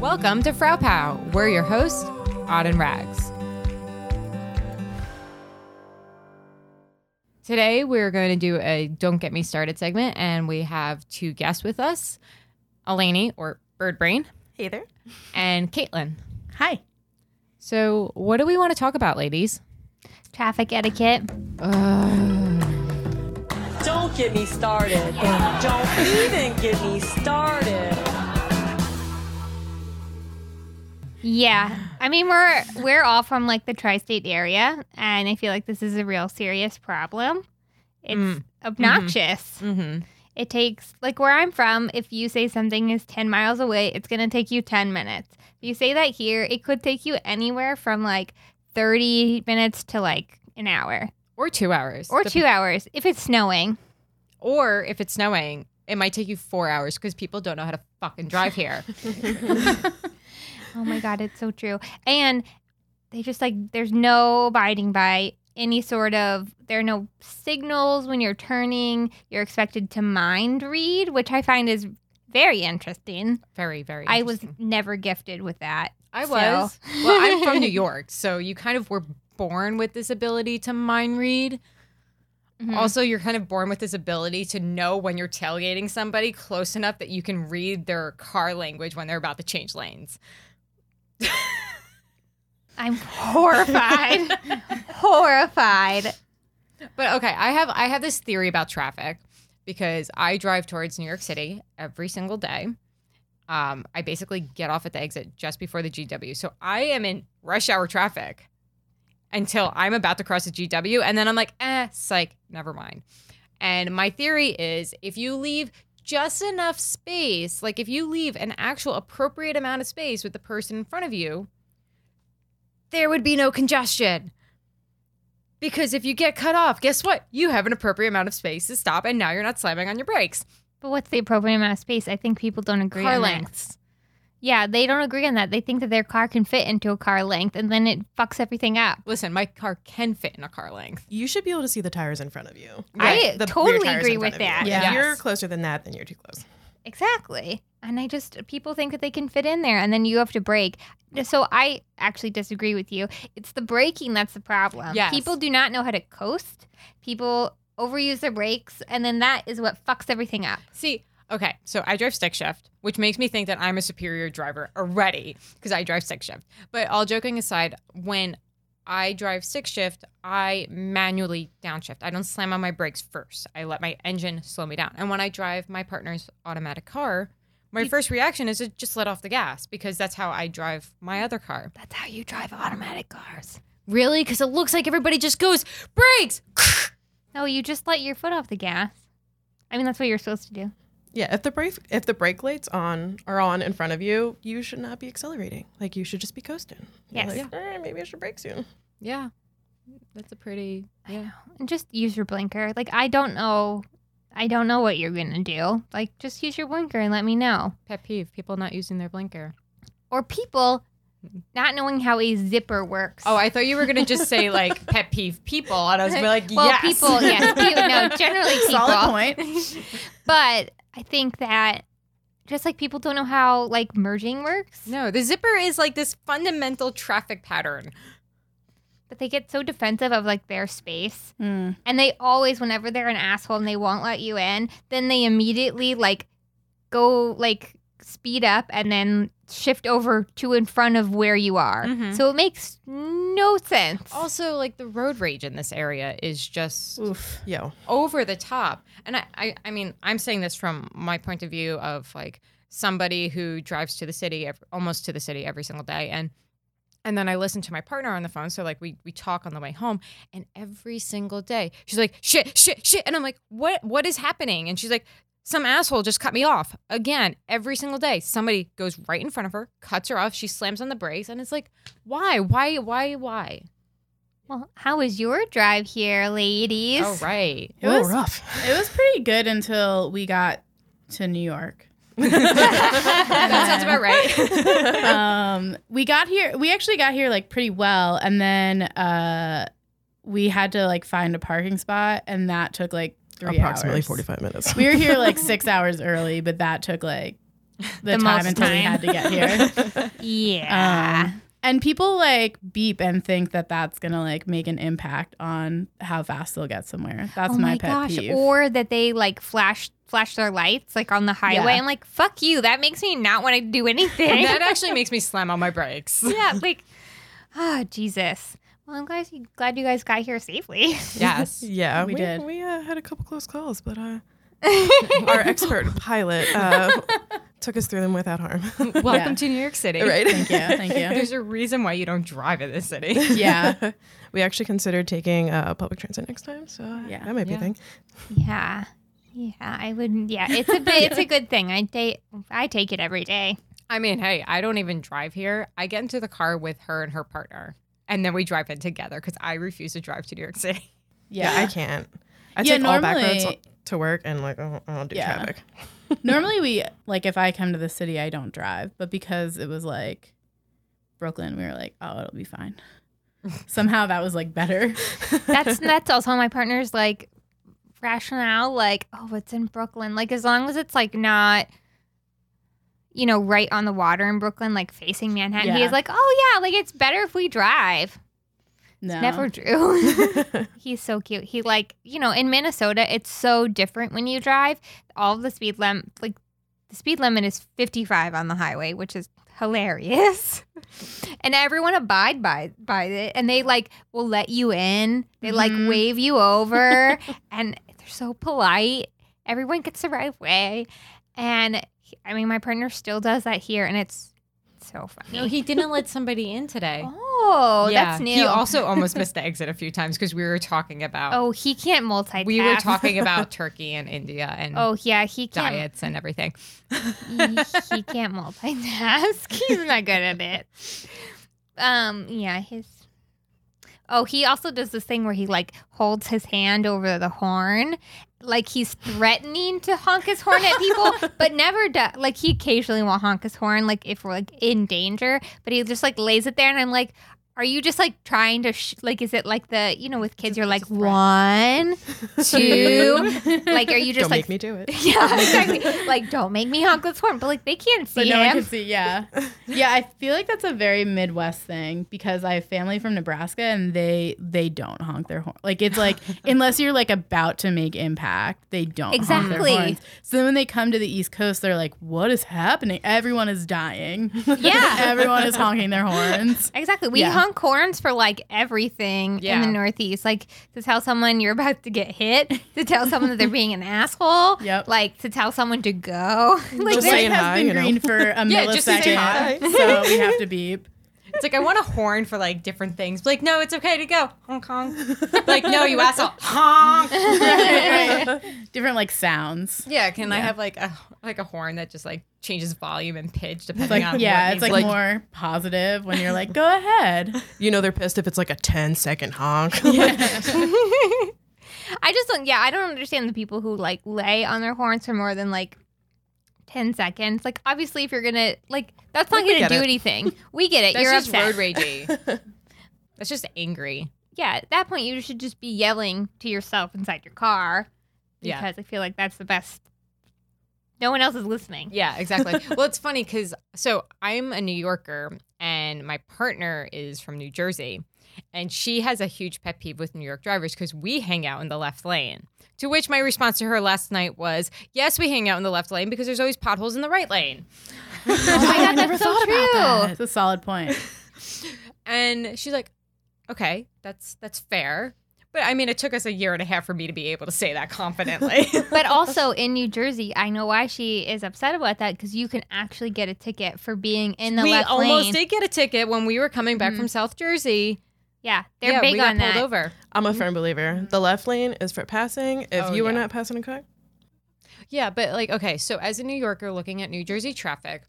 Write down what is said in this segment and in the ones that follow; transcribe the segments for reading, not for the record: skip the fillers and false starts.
Welcome to Frau Pow. We're your hosts, Odd and Rags. Today, we're going to do a Don't Get Me Started segment, and we have two guests with us, Elani, or Birdbrain. Hey there. And Caitlin. Hi. So, what do we want to talk about, ladies? Traffic etiquette. Don't get me started. Don't even get me started. Yeah. I mean, we're all from, like, the tri-state area, and I feel like this is a real serious problem. It's obnoxious. Mm-hmm. It takes, like, where I'm from, if you say something is 10 miles away, it's going to take you 10 minutes. If you say that here, it could take you anywhere from, like, 30 minutes to, like, an hour. Or 2 hours. Or 2 hours, if it's snowing. Or if it's snowing, it might take you 4 hours because people don't know how to fucking drive here. Oh, my God, it's so true. And they just, like, there's no abiding by any sort of, there are no signals when you're turning. You're expected to mind read, which I find is very interesting. Very, very interesting. I was never gifted with that. I was. Well, I'm from New York, so you kind of were born with this ability to mind read. Mm-hmm. Also, you're kind of born with this ability to know when you're tailgating somebody close enough that you can read their car language when they're about to change lanes. I'm horrified. But okay, I have this theory about traffic because I drive towards New York City every single day. I basically get off at the exit just before the GW. So I am in rush hour traffic until I'm about to cross the GW, and then I'm like, psych, never mind. And my theory is if you leave just enough space, like if you leave an actual appropriate amount of space with the person in front of you, there would be no congestion. Because if you get cut off, guess what? You have an appropriate amount of space to stop, and now you're not slamming on your brakes. But what's the appropriate amount of space? I think people don't agree on that. Car lengths. Yeah, they don't agree on that. They think that their car can fit into a car length, and then it fucks everything up. Listen, my car can fit in a car length. You should be able to see the tires in front of you. Right. I totally agree with that. Yeah. Yes. If you're closer than that, then you're too close. Exactly. And people think that they can fit in there, and then you have to brake. So I actually disagree with you. It's the braking that's the problem. Yes. People do not know how to coast. People overuse their brakes, and then that is what fucks everything up. See, okay, so I drive stick shift, which makes me think that I'm a superior driver already because I drive stick shift. But all joking aside, when I drive stick shift, I manually downshift. I don't slam on my brakes first. I let my engine slow me down. And when I drive my partner's automatic car, my first reaction is to just let off the gas because that's how I drive my other car. That's how you drive automatic cars. Really? Because it looks like everybody just goes, brakes! No, you just let your foot off the gas. I mean, that's what you're supposed to do. Yeah, if the brake lights are on in front of you, you should not be accelerating. Like, you should just be coasting. Yes. Like, maybe I should brake soon. Yeah. That's a pretty... Yeah. I know. And just use your blinker. Like, I don't know what you're going to do. Like, just use your blinker and let me know. Pet peeve, people not using their blinker. Or people not knowing how a zipper works. Oh, I thought you were going to just say, like, pet peeve people. And I was like, well, yes. Well, people, yes. No, generally people. Solid point. But... I think that just like people don't know how like merging works. No, the zipper is like this fundamental traffic pattern. But they get so defensive of like their space. Mm. And they always, whenever they're an asshole and they won't let you in, then they immediately like go like speed up and then shift over to in front of where you are. Mm-hmm. So it makes no sense. Also, like, the road rage in this area is just over the top. And I mean, I'm saying this from my point of view of, like, somebody who drives to the city, almost to the city every single day. And And then I listen to my partner on the phone. So, like, we talk on the way home. And every single day, she's like, shit. And I'm like, what is happening? And she's like, some asshole just cut me off. Again, every single day, somebody goes right in front of her, cuts her off. She slams on the brakes. And it's like, why? Well, how was your drive here, ladies? Oh, right. It was rough. It was pretty good until we got to New York. That sounds about right. We got here. We actually got here like pretty well, and then we had to like find a parking spot, and that took like 3 hours. Approximately 45 minutes. We were here like 6 hours early, but that took like the time until we had to get here. Yeah. And people like beep and think that that's going to like make an impact on how fast they'll get somewhere. That's my pet peeve. Or that they like flash their lights like on the highway. Yeah. I'm like, fuck you. That makes me not want to do anything. That actually makes me slam on my brakes. Yeah. Like, oh, Jesus. Well, I'm glad you guys got here safely. Yes. Yeah, we did. We had a couple close calls, but our expert pilot took us through them without harm. Welcome to New York City. Right. Thank you. There's a reason why you don't drive in this city. Yeah. We actually considered taking public transit next time, so that might be a thing. Yeah. Yeah, I wouldn't. Yeah, it's a good thing. I take it every day. I mean, hey, I don't even drive here. I get into the car with her and her partner, and then we drive in together because I refuse to drive to New York City. Yeah I can't. I take all back roads to work and like I don't do traffic. Normally we like if I come to the city I don't drive, but because it was like Brooklyn, we were like, oh, it'll be fine. Somehow that was like better. That's also my partner's like rationale, like, oh, it's in Brooklyn. Like as long as it's like not, you know, right on the water in Brooklyn, like facing Manhattan, he's like, oh yeah, like it's better if we drive. No. It's never Drew. He's so cute. He like, you know, in Minnesota, it's so different when you drive. All of the speed limit, like the speed limit is 55 on the highway, which is hilarious. And everyone abide by it. And they like will let you in. They like wave you over. And they're so polite. Everyone gets the right way. And I mean, my partner still does that here. And it's so funny. No, he didn't let somebody in today. Oh, yeah. That's new. He also almost missed the exit a few times because we were talking about. Oh, he can't multitask. We were talking about Turkey and India and he can't. Diets and everything. He can't multitask. He's not good at it. He also does this thing where he like holds his hand over the horn. Like he's threatening to honk his horn at people, but never does. Like he occasionally will honk his horn, like if we're like in danger, but he just like lays it there. And I'm like, are you just like trying to like, is it like the, you know, with kids, you're like one, two, like, are you just don't like, make me do it. Yeah, exactly. Like, don't make me honk this horn, but like they can't see him. No one can see, yeah. Yeah, I feel like that's a very Midwest thing because I have family from Nebraska and they don't honk their horn. Like it's like, unless you're like about to make impact, they don't honk their horns. So then when they come to the East Coast, they're like, what is happening? Everyone is dying. Yeah. Everyone is honking their horns. Exactly. We honk horns for like everything in the Northeast, like to tell someone you're about to get hit, to tell someone that they're being an asshole, like to tell someone to go. Like just saying has been green for a millisecond, so we have to beep. It's like I want a horn for like different things. Like no, it's okay to go honk honk. Like no, you asshole honk. Right. Different like sounds. Yeah, can I have like a horn that just like changes volume and pitch depending like, on what it's like more positive when you're like go ahead. You know they're pissed if it's like a 10-second honk. Yeah. I just don't. Yeah, I don't understand the people who like lay on their horns for more than like 10 seconds. Like, obviously, if you're going to, like, that's not going to do anything. We get it. That's you're just upset. Road ragey. That's just angry. Yeah. At that point, you should just be yelling to yourself inside your car because I feel like that's the best. No one else is listening. Yeah, exactly. Well, it's funny because, so I'm a New Yorker and my partner is from New Jersey. And she has a huge pet peeve with New York drivers because we hang out in the left lane. To which my response to her last night was, yes, we hang out in the left lane because there's always potholes in the right lane. Oh my God, that's so true. That's a solid point. And she's like, okay, that's fair. But I mean, it took us a year and a half for me to be able to say that confidently. But also in New Jersey, I know why she is upset about that, because you can actually get a ticket for being in the left lane. We almost did get a ticket when we were coming back from South Jersey. Yeah, they're big on that. Over. I'm a firm believer. The left lane is for passing. If you are not passing a car. Yeah, but like, okay, so as a New Yorker looking at New Jersey traffic,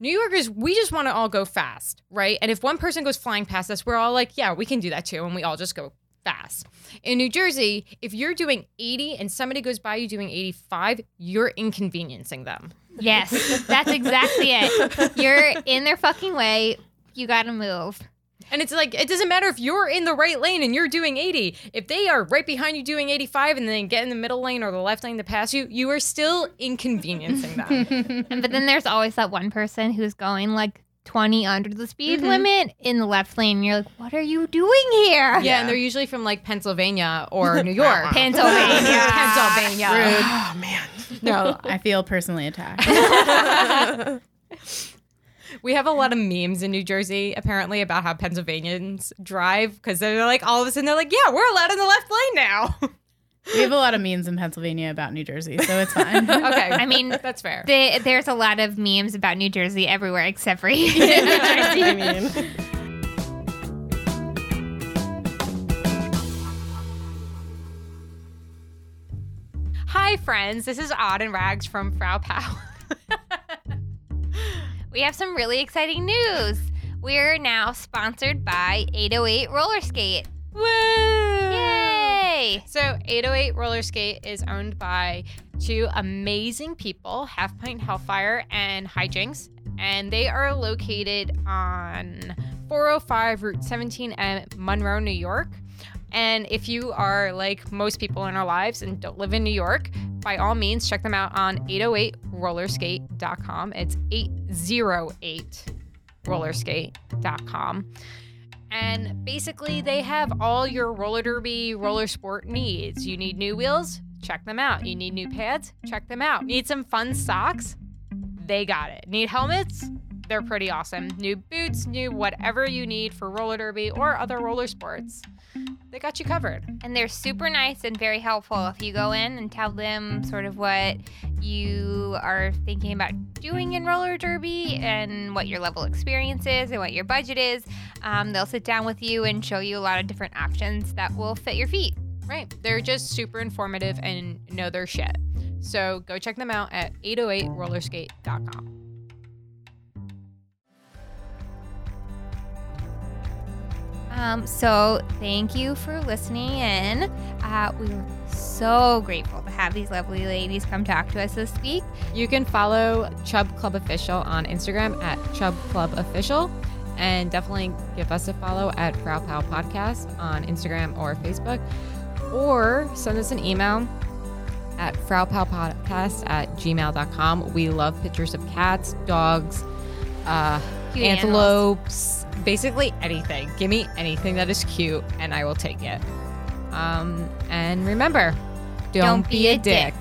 New Yorkers, we just want to all go fast, right? And if one person goes flying past us, we're all like, yeah, we can do that too. And we all just go fast. In New Jersey, if you're doing 80 and somebody goes by you doing 85, you're inconveniencing them. Yes, that's exactly it. You're in their fucking way. You got to move. And it's like, it doesn't matter if you're in the right lane and you're doing 80. If they are right behind you doing 85 and then get in the middle lane or the left lane to pass you, you are still inconveniencing them. But then there's always that one person who's going like 20 under the speed limit in the left lane. And you're like, what are you doing here? Yeah, yeah. And they're usually from like Pennsylvania or New York. Pennsylvania. Rude. Oh, man. No, I feel personally attacked. We have a lot of memes in New Jersey, apparently, about how Pennsylvanians drive, because they're like, all of a sudden, they're like, yeah, we're allowed in the left lane now. We have a lot of memes in Pennsylvania about New Jersey, so it's fine. Okay. I mean, that's fair. There's a lot of memes about New Jersey everywhere except for New Jersey. I mean. Hi, friends. This is Odd and Rags from Frau Pow. We have some really exciting news. We're now sponsored by 808 Roller Skate. Woo! Yay! So 808 Roller Skate is owned by two amazing people, Half Point Hellfire and Hijinks, and they are located on 405 Route 17 in Monroe, New York. And if you are like most people in our lives and don't live in New York, by all means, check them out on 808rollerskate.com. It's 808rollerskate.com. And basically, they have all your roller derby, roller sport needs. You need new wheels? Check them out. You need new pads? Check them out. Need some fun socks? They got it. Need helmets? They're pretty awesome. New boots, new whatever you need for roller derby or other roller sports. They got you covered. And they're super nice and very helpful. If you go in and tell them sort of what you are thinking about doing in roller derby and what your level experience is and what your budget is, they'll sit down with you and show you a lot of different options that will fit your feet. Right. They're just super informative and know their shit. So go check them out at 808rollerskate.com. So thank you for listening in. We were so grateful to have these lovely ladies come talk to us this week. You can follow Chub Club Official on Instagram at Chub Club Official, and definitely give us a follow at Frau Pal Podcast on Instagram or Facebook, or send us an email at fraupalpodcast@gmail.com. We love pictures of cats, dogs, antelopes, basically anything. Give me anything that is cute and I will take it. And remember, don't be a dick.